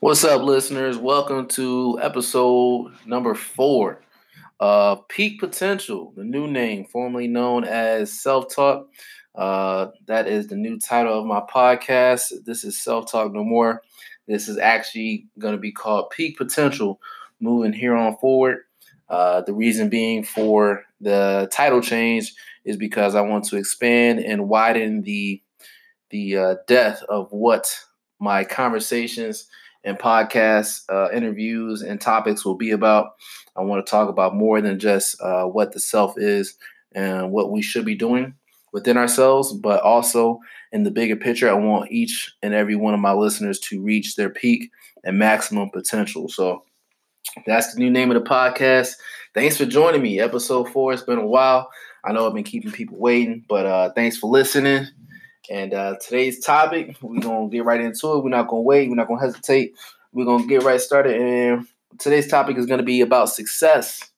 What's up, listeners? Welcome to episode number 4 of Peak Potential, the new name, formerly known as Self Talk. That is the new title of my podcast. This is Self Talk No More. This is actually going to be called Peak Potential moving here on forward. The reason being for the title change is because I want to expand and widen the depth of what my conversations and podcasts, interviews, and topics will be about. I want to talk about more than just what the self is and what we should be doing within ourselves, but also in the bigger picture, I want each and every one of my listeners to reach their peak and maximum potential. So that's the new name of the podcast. Thanks for joining me. Episode 4, it's been a while. I know I've been keeping people waiting, but thanks for listening. And today's topic, we're going to get right into it. We're not going to wait. We're not going to hesitate. We're going to get right started. And today's topic is going to be about success.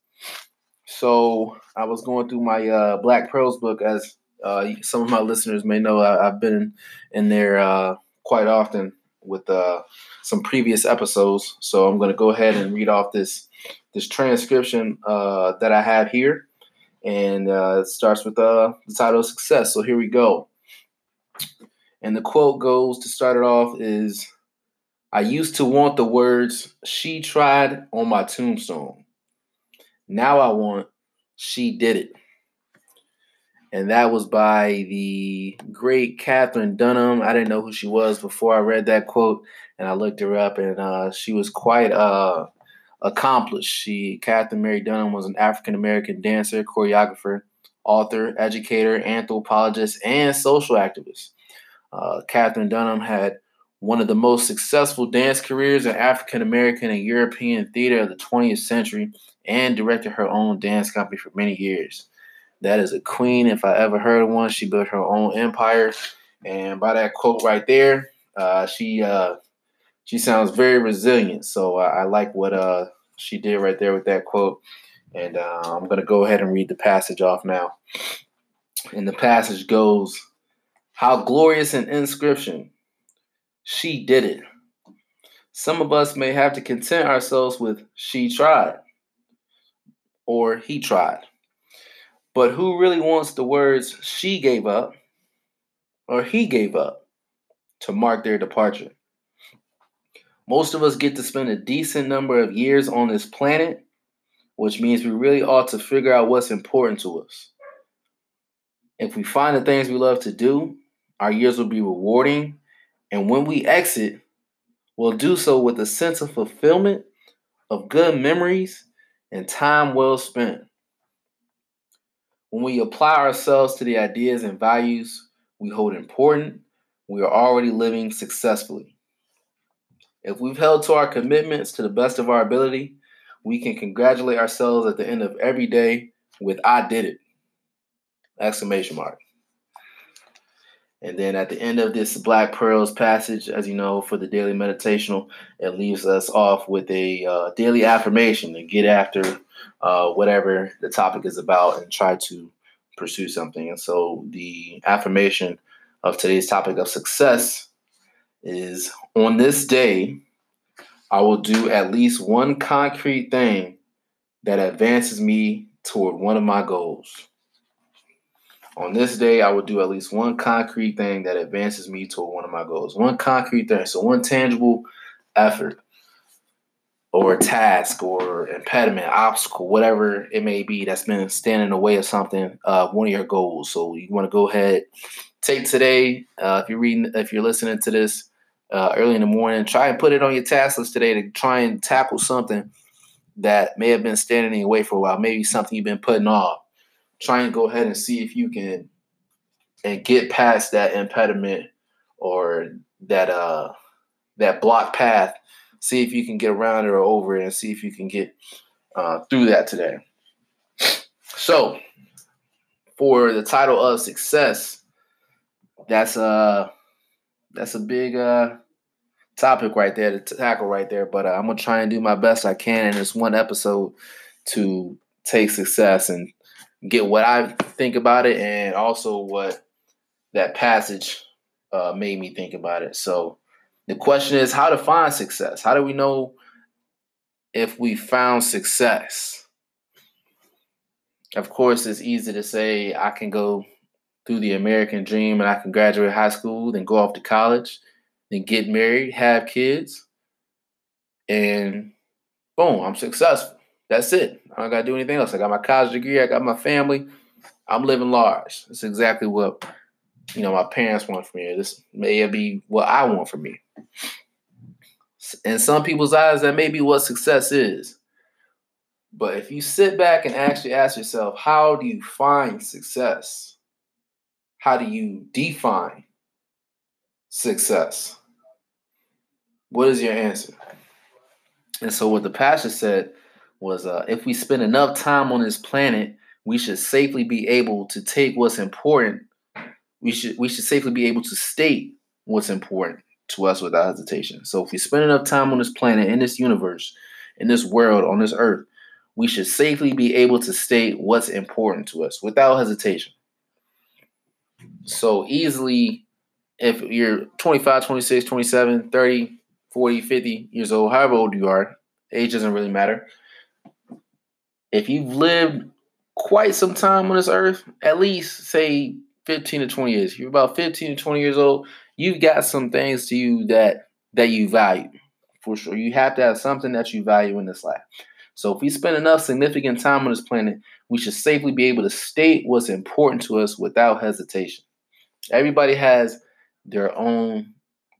So I was going through my Black Pearls book. As some of my listeners may know, I've been in there quite often with some previous episodes. So I'm going to go ahead and read off this transcription that I have here. And it starts with the title Success. So here we go. And the quote goes, to start it off, is, "I used to want the words 'she tried' on my tombstone. Now I want 'she did it.'" And that was by the great Catherine Dunham. I didn't know who she was before I read that quote, and I looked her up, and she was quite accomplished. Catherine Mary Dunham was an African-American dancer, choreographer, author, educator, anthropologist, and social activist. Catherine Dunham had one of the most successful dance careers in African-American and European theater of the 20th century and directed her own dance company for many years. That is a queen if I ever heard of one. She built her own empire. And by that quote right there, she sounds very resilient. So I like what she did right there with that quote. And I'm going to go ahead and read the passage off now. And the passage goes, "How glorious an inscription. She did it. Some of us may have to content ourselves with 'she tried' or 'he tried.' But who really wants the words 'she gave up' or 'he gave up' to mark their departure? Most of us get to spend a decent number of years on this planet, which means we really ought to figure out what's important to us. If we find the things we love to do, our years will be rewarding, and when we exit, we'll do so with a sense of fulfillment, of good memories, and time well spent. When we apply ourselves to the ideas and values we hold important, we are already living successfully. If we've held to our commitments to the best of our ability, we can congratulate ourselves at the end of every day with 'I did it!'" ! And then at the end of this Black Pearls passage, as you know, for the daily meditational, it leaves us off with a daily affirmation to get after whatever the topic is about and try to pursue something. And so the affirmation of today's topic of success is, "On this day, I will do at least one concrete thing that advances me toward one of my goals." On this day, I will do at least one concrete thing that advances me toward one of my goals. One concrete thing. So one tangible effort or task or impediment, obstacle, whatever it may be that's been standing in the way of something, one of your goals. So you want to go ahead, take today, if you're listening to this, early in the morning, try and put it on your task list today to try and tackle something that may have been standing in your way for a while, maybe something you've been putting off. Try and go ahead and see if you can and get past that impediment or that block path. See if you can get around it or over it and see if you can get through that today. So for the title of success, that's a big topic right there to tackle right there, but I'm going to try and do my best I can in this one episode to take success and get what I think about it and also what that passage made me think about it. So The question is how to find success. How do we know if we found success? Of course, it's easy to say I can go through the American dream and I can graduate high school, then go off to college, then get married, have kids, and boom, I'm successful. That's it. I don't got to do anything else. I got my college degree. I got my family. I'm living large. That's exactly what, my parents want from me. This may be what I want from me. In some people's eyes, that may be what success is. But if you sit back and actually ask yourself, how do you find success? How do you define success? What is your answer? And so what the pastor said was, if we spend enough time on this planet, we should safely be able to take what's important. We should safely be able to state what's important to us without hesitation. So if we spend enough time on this planet, in this universe, in this world, on this earth, we should safely be able to state what's important to us without hesitation. So easily, if you're 25, 26, 27, 30, 40, 50 years old, however old you are, age doesn't really matter. If you've lived quite some time on this earth, at least say 15 to 20 years, if you're about 15 to 20 years old, you've got some things to you that you value for sure. You have to have something that you value in this life. So if we spend enough significant time on this planet, we should safely be able to state what's important to us without hesitation. Everybody has their own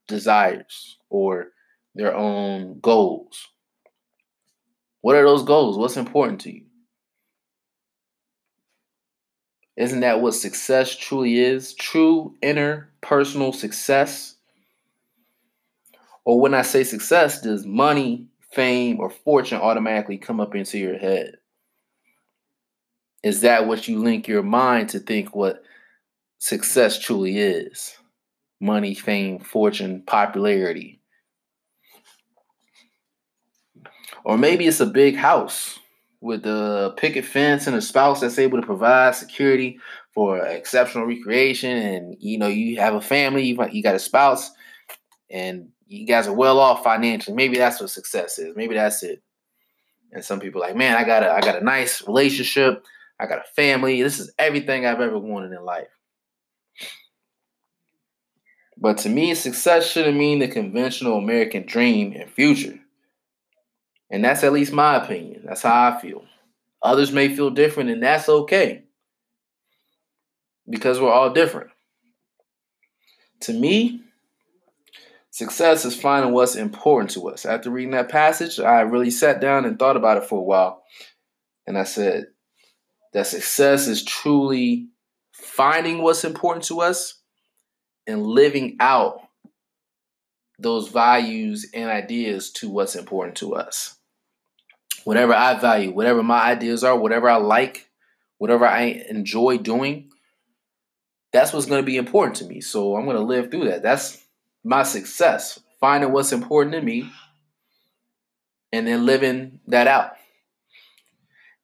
desires or their own goals. What are those goals? What's important to you? Isn't that what success truly is? True inner personal success? Or when I say success, does money, fame, or fortune automatically come up into your head? Is that what you link your mind to think what success truly is? Money, fame, fortune, popularity. Or maybe it's a big house with a picket fence and a spouse that's able to provide security for exceptional recreation. And, you have a family, you got a spouse, and you guys are well off financially. Maybe that's what success is. Maybe that's it. And some people are like, man, I got a nice relationship. I got a family. This is everything I've ever wanted in life. But to me, success shouldn't mean the conventional American dream and future. And that's at least my opinion. That's how I feel. Others may feel different, and that's okay, because we're all different. To me, success is finding what's important to us. After reading that passage, I really sat down and thought about it for a while. And I said that success is truly finding what's important to us and living out those values and ideas to what's important to us. Whatever I value, whatever my ideas are, whatever I like, whatever I enjoy doing, that's what's going to be important to me. So I'm going to live through that. That's my success, finding what's important to me and then living that out.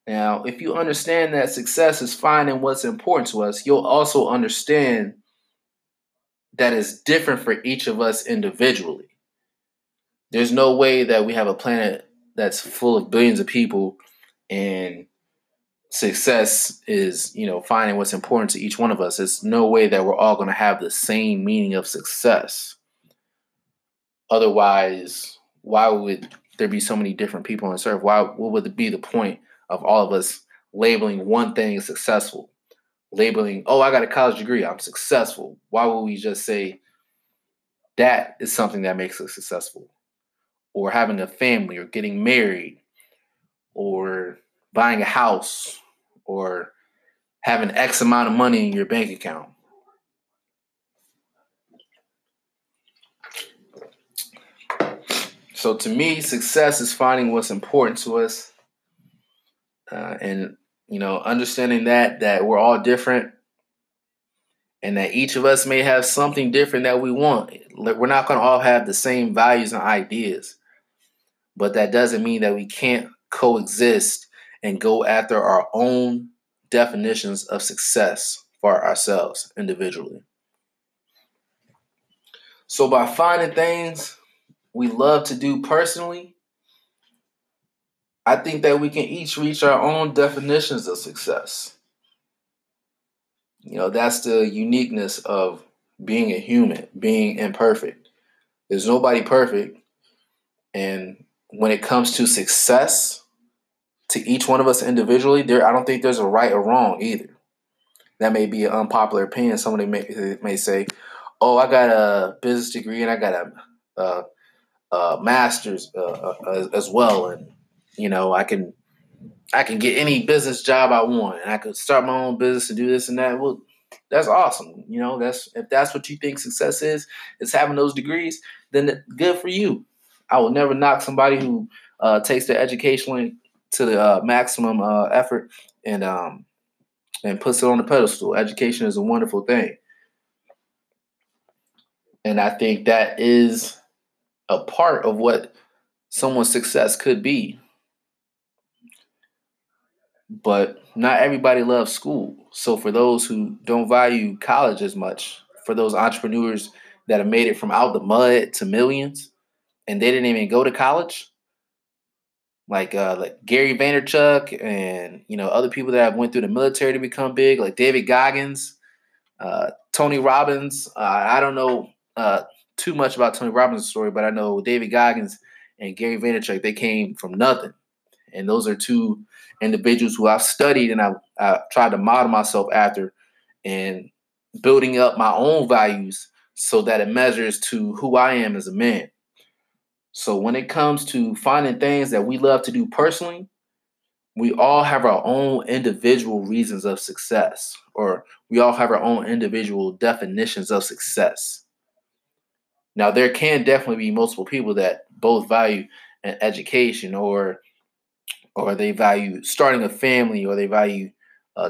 Now, if you understand that success is finding what's important to us, you'll also understand that is different for each of us individually. There's no way that we have a planet that's full of billions of people and success is, finding what's important to each one of us. There's no way that we're all going to have the same meaning of success. Otherwise, why would there be so many different people on this earth? What would be the point of all of us labeling one thing successful? Labeling, I got a college degree, I'm successful. Why would we just say that is something that makes us successful? Or having a family, or getting married, or buying a house, or having X amount of money in your bank account. So to me, success is finding what's important to us, and understanding that we're all different and that each of us may have something different that we want. We're not going to all have the same values and ideas, but that doesn't mean that we can't coexist and go after our own definitions of success for ourselves individually. So by finding things we love to do personally, I think that we can each reach our own definitions of success. You know, that's the uniqueness of being a human, being imperfect. There's nobody perfect. And when it comes to success, to each one of us individually, I don't think there's a right or wrong either. That may be an unpopular opinion. Somebody may say, oh, I got a business degree and I got a master's as well. And, you know, I can get any business job I want and I could start my own business and do this and that. Well, that's awesome. You know, if that's what you think success is having those degrees, then good for you. I will never knock somebody who takes their education to the maximum effort and puts it on the pedestal. Education is a wonderful thing. And I think that is a part of what someone's success could be. But not everybody loves school. So for those who don't value college as much, for those entrepreneurs that have made it from out the mud to millions, and they didn't even go to college, like Gary Vaynerchuk and, you know, other people that have went through the military to become big, like David Goggins, Tony Robbins. I don't know too much about Tony Robbins' story, but I know David Goggins and Gary Vaynerchuk, they came from nothing. And those are two individuals who I've studied and I tried to model myself after and building up my own values so that it measures to who I am as a man. So when it comes to finding things that we love to do personally, we all have our own individual reasons of success, or we all have our own individual definitions of success. Now, there can definitely be multiple people that both value an education, or they value starting a family, or they value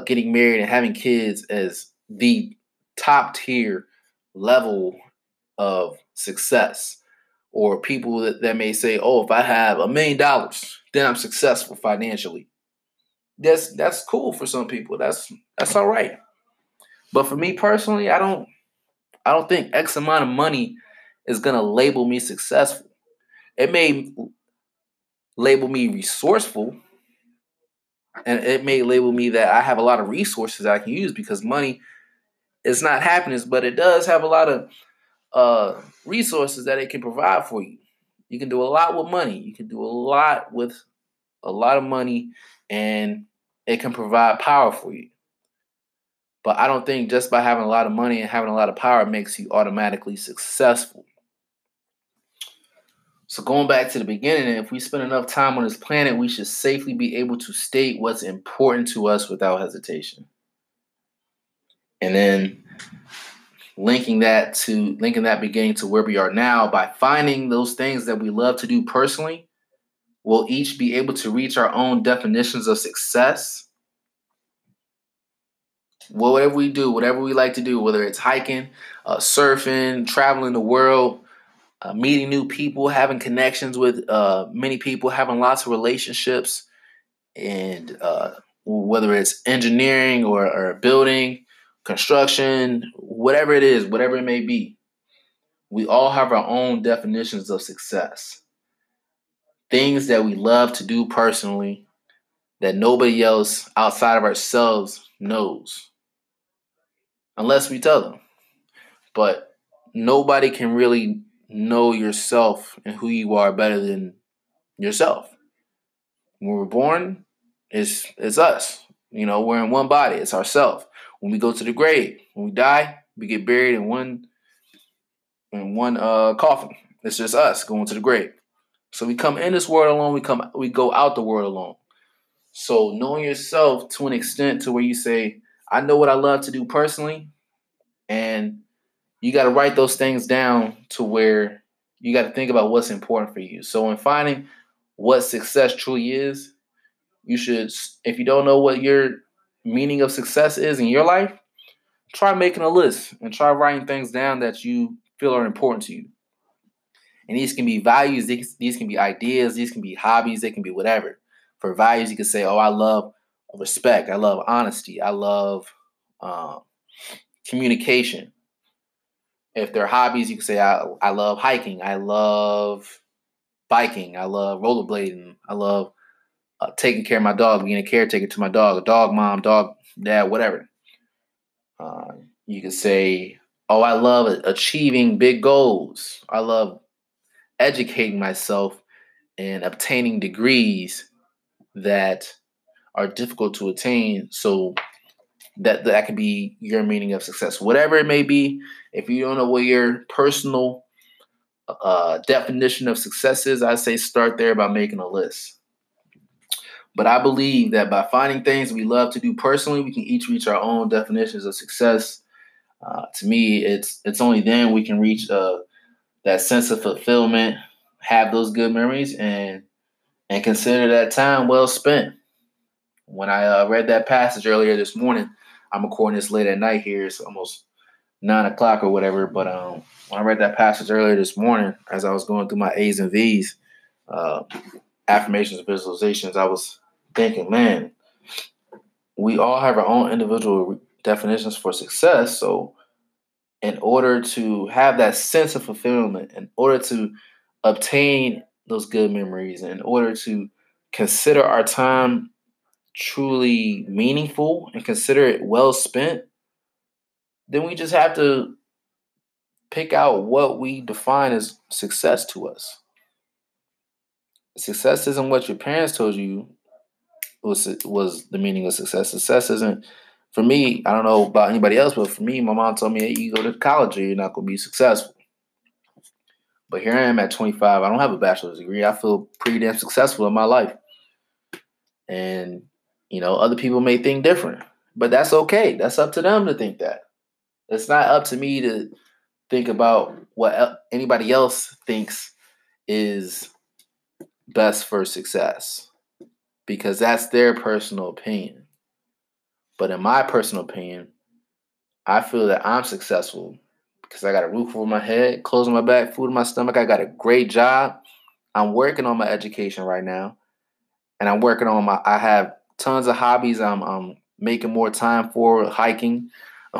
getting married and having kids as the top tier level of success. Or people that may say, oh, if I have $1 million, then I'm successful financially. That's cool for some people. That's all right. But for me personally, I don't think X amount of money is going to label me successful. It may label me resourceful. And it may label me that I have a lot of resources that I can use, because money is not happiness, but it does have a lot of resources that it can provide for you. You can do a lot with money. You can do a lot of money, and it can provide power for you. But I don't think just by having a lot of money and having a lot of power makes you automatically successful. So going back to the beginning, if we spend enough time on this planet, we should safely be able to state what's important to us without hesitation. And then linking that beginning to where we are now, by finding those things that we love to do personally, we'll each be able to reach our own definitions of success. Well, whatever we do, whatever we like to do, whether it's hiking, surfing, traveling the world, meeting new people, having connections with many people, having lots of relationships, and whether it's engineering or building, construction, whatever it is, whatever it may be, we all have our own definitions of success. Things that we love to do personally that nobody else outside of ourselves knows, unless we tell them. But nobody can really know yourself and who you are better than yourself. When we're born, it's us. You know, we're in one body. It's ourselves. When we go to the grave, when we die, we get buried in one coffin. It's just us going to the grave. So we come in this world alone. We go out the world alone. So knowing yourself to an extent to where you say, I know what I love to do personally, and you got to write those things down to where you got to think about what's important for you. So in finding what success truly is, you should, if you don't know what your meaning of success is in your life, try making a list and try writing things down that you feel are important to you. And these can be values, these can be ideas, these can be hobbies, they can be whatever. For values, you can say, oh, I love respect, I love honesty, I love communication. If they're hobbies, you can say, I love hiking. I love biking. I love rollerblading. I love taking care of my dog, being a caretaker to my dog, a dog mom, dog dad, whatever. You can say, oh, I love achieving big goals. I love educating myself and obtaining degrees that are difficult to attain. So that can be your meaning of success. Whatever it may be, if you don't know what your personal definition of success is, I say start there by making a list. But I believe that by finding things we love to do personally, we can each reach our own definitions of success. To me, it's only then we can reach that sense of fulfillment, have those good memories, and consider that time well spent. When I read that passage earlier this morning, I'm recording this late at night here. It's almost 9 o'clock or whatever. But when I read that passage earlier this morning, as I was going through my A's and V's, affirmations, visualizations, I was thinking, man, we all have our own individual definitions for success. So in order to have that sense of fulfillment, in order to obtain those good memories, in order to consider our time truly meaningful and consider it well spent, then we just have to pick out what we define as success to us. Success isn't what your parents told you was the meaning of success. Success isn't, for me, I don't know about anybody else, but for me, my mom told me, hey, you go to college or you're not going to be successful. But here I am at 25. I don't have a bachelor's degree. I feel pretty damn successful in my life. And, you know, other people may think different, but that's okay. That's up to them to think that. It's not up to me to think about what anybody else thinks is best for success, because that's their personal opinion. But in my personal opinion, I feel that I'm successful because I got a roof over my head, clothes on my back, food in my stomach. I got a great job. I'm working on my education right now. And I'm working on I have tons of hobbies. I'm making more time for hiking,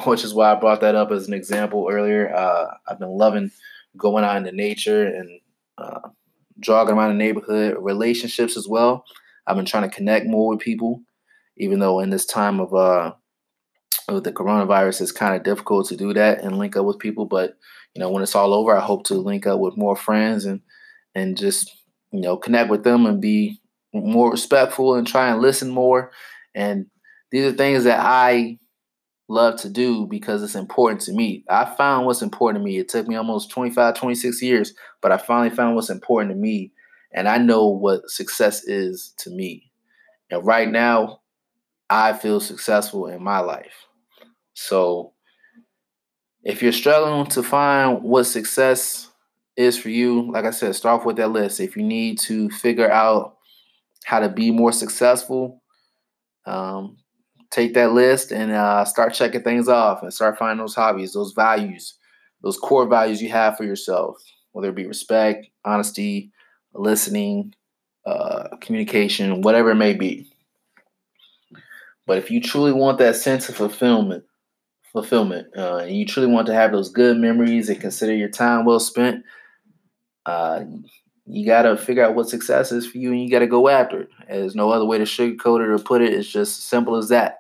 which is why I brought that up as an example earlier. I've been loving going out into nature and jogging around the neighborhood. Relationships as well. I've been trying to connect more with people, even though in this time of the coronavirus, it's kind of difficult to do that and link up with people. But, you know, when it's all over, I hope to link up with more friends and just, you know, connect with them and be more respectful and try and listen more. And these are things that I love to do because it's important to me. I found what's important to me. It took me almost 26 years, but I finally found what's important to me. And I know what success is to me. And right now, I feel successful in my life. So if you're struggling to find what success is for you, like I said, start off with that list. If you need to figure out how to be more successful, take that list and start checking things off and start finding those hobbies, those values, those core values you have for yourself, whether it be respect, honesty, listening, communication, whatever it may be. But if you truly want that sense of fulfillment, and you truly want to have those good memories and consider your time well spent, you got to figure out what success is for you, and you got to go after it. There's no other way to sugarcoat it or put it. It's just as simple as that.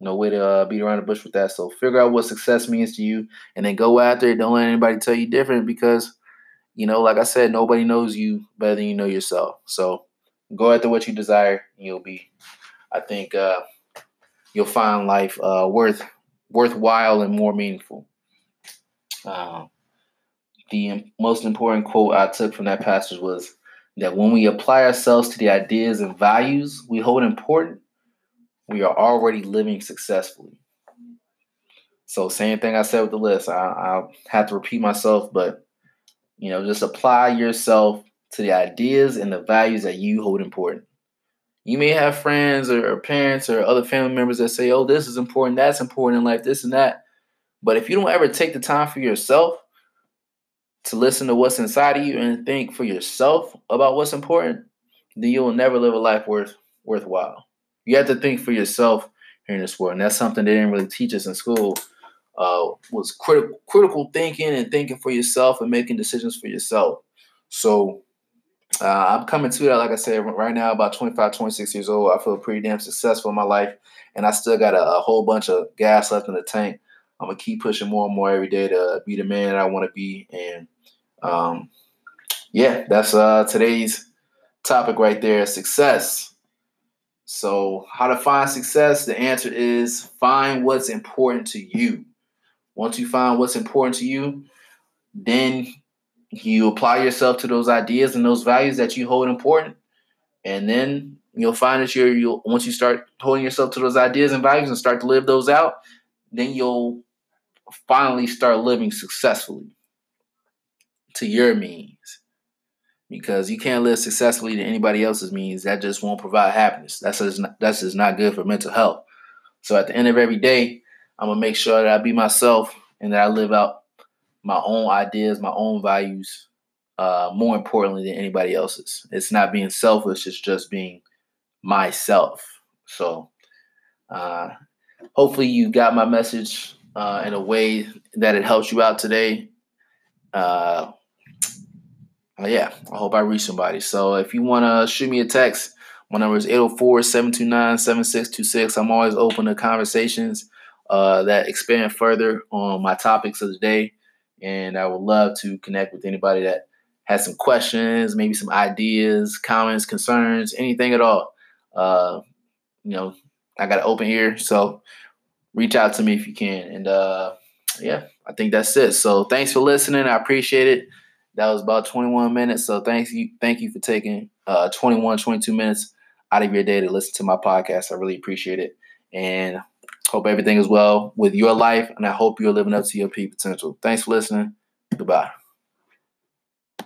No way to beat around the bush with that. So figure out what success means to you and then go after it. Don't let anybody tell you different because, you know, like I said, nobody knows you better than you know yourself. So go after what you desire and you'll be, I think, you'll find life worthwhile and more meaningful. The most important quote I took from that passage was that when we apply ourselves to the ideas and values we hold important, we are already living successfully. So same thing I said with the list. I'll have to repeat myself, but, you know, just apply yourself to the ideas and the values that you hold important. You may have friends or parents or other family members that say, oh, this is important, that's important in life, this and that. But if you don't ever take the time for yourself to listen to what's inside of you and think for yourself about what's important, then you will never live a life worthwhile. You have to think for yourself here in this world. And that's something they didn't really teach us in school was critical thinking and thinking for yourself and making decisions for yourself. So I'm coming to that, like I said, right now, about 25, 26 years old. I feel pretty damn successful in my life, and I still got a whole bunch of gas left in the tank. I'm going to keep pushing more and more every day to be the man that I want to be. And yeah, that's today's topic right there, success. So how to find success? The answer is find what's important to you. Once you find what's important to you, then you apply yourself to those ideas and those values that you hold important. And then you'll find that once you start holding yourself to those ideas and values and start to live those out, then you'll finally start living successfully to your means. Because you can't live successfully to anybody else's means. That just won't provide happiness. That's just not good for mental health. So at the end of every day, I'm going to make sure that I be myself and that I live out my own ideas, my own values, more importantly than anybody else's. It's not being selfish. It's just being myself. So hopefully you got my message in a way that it helps you out today. Yeah, I hope I reach somebody. So if you want to shoot me a text, my number is 804-729-7626. I'm always open to conversations that expand further on my topics of the day. And I would love to connect with anybody that has some questions, maybe some ideas, comments, concerns, anything at all. I got an open ear. So reach out to me if you can. And yeah, I think that's it. So thanks for listening. I appreciate it. That was about 21 minutes, so thank you for taking 22 minutes out of your day to listen to my podcast. I really appreciate it, and hope everything is well with your life, and I hope you're living up to your peak potential. Thanks for listening. Goodbye.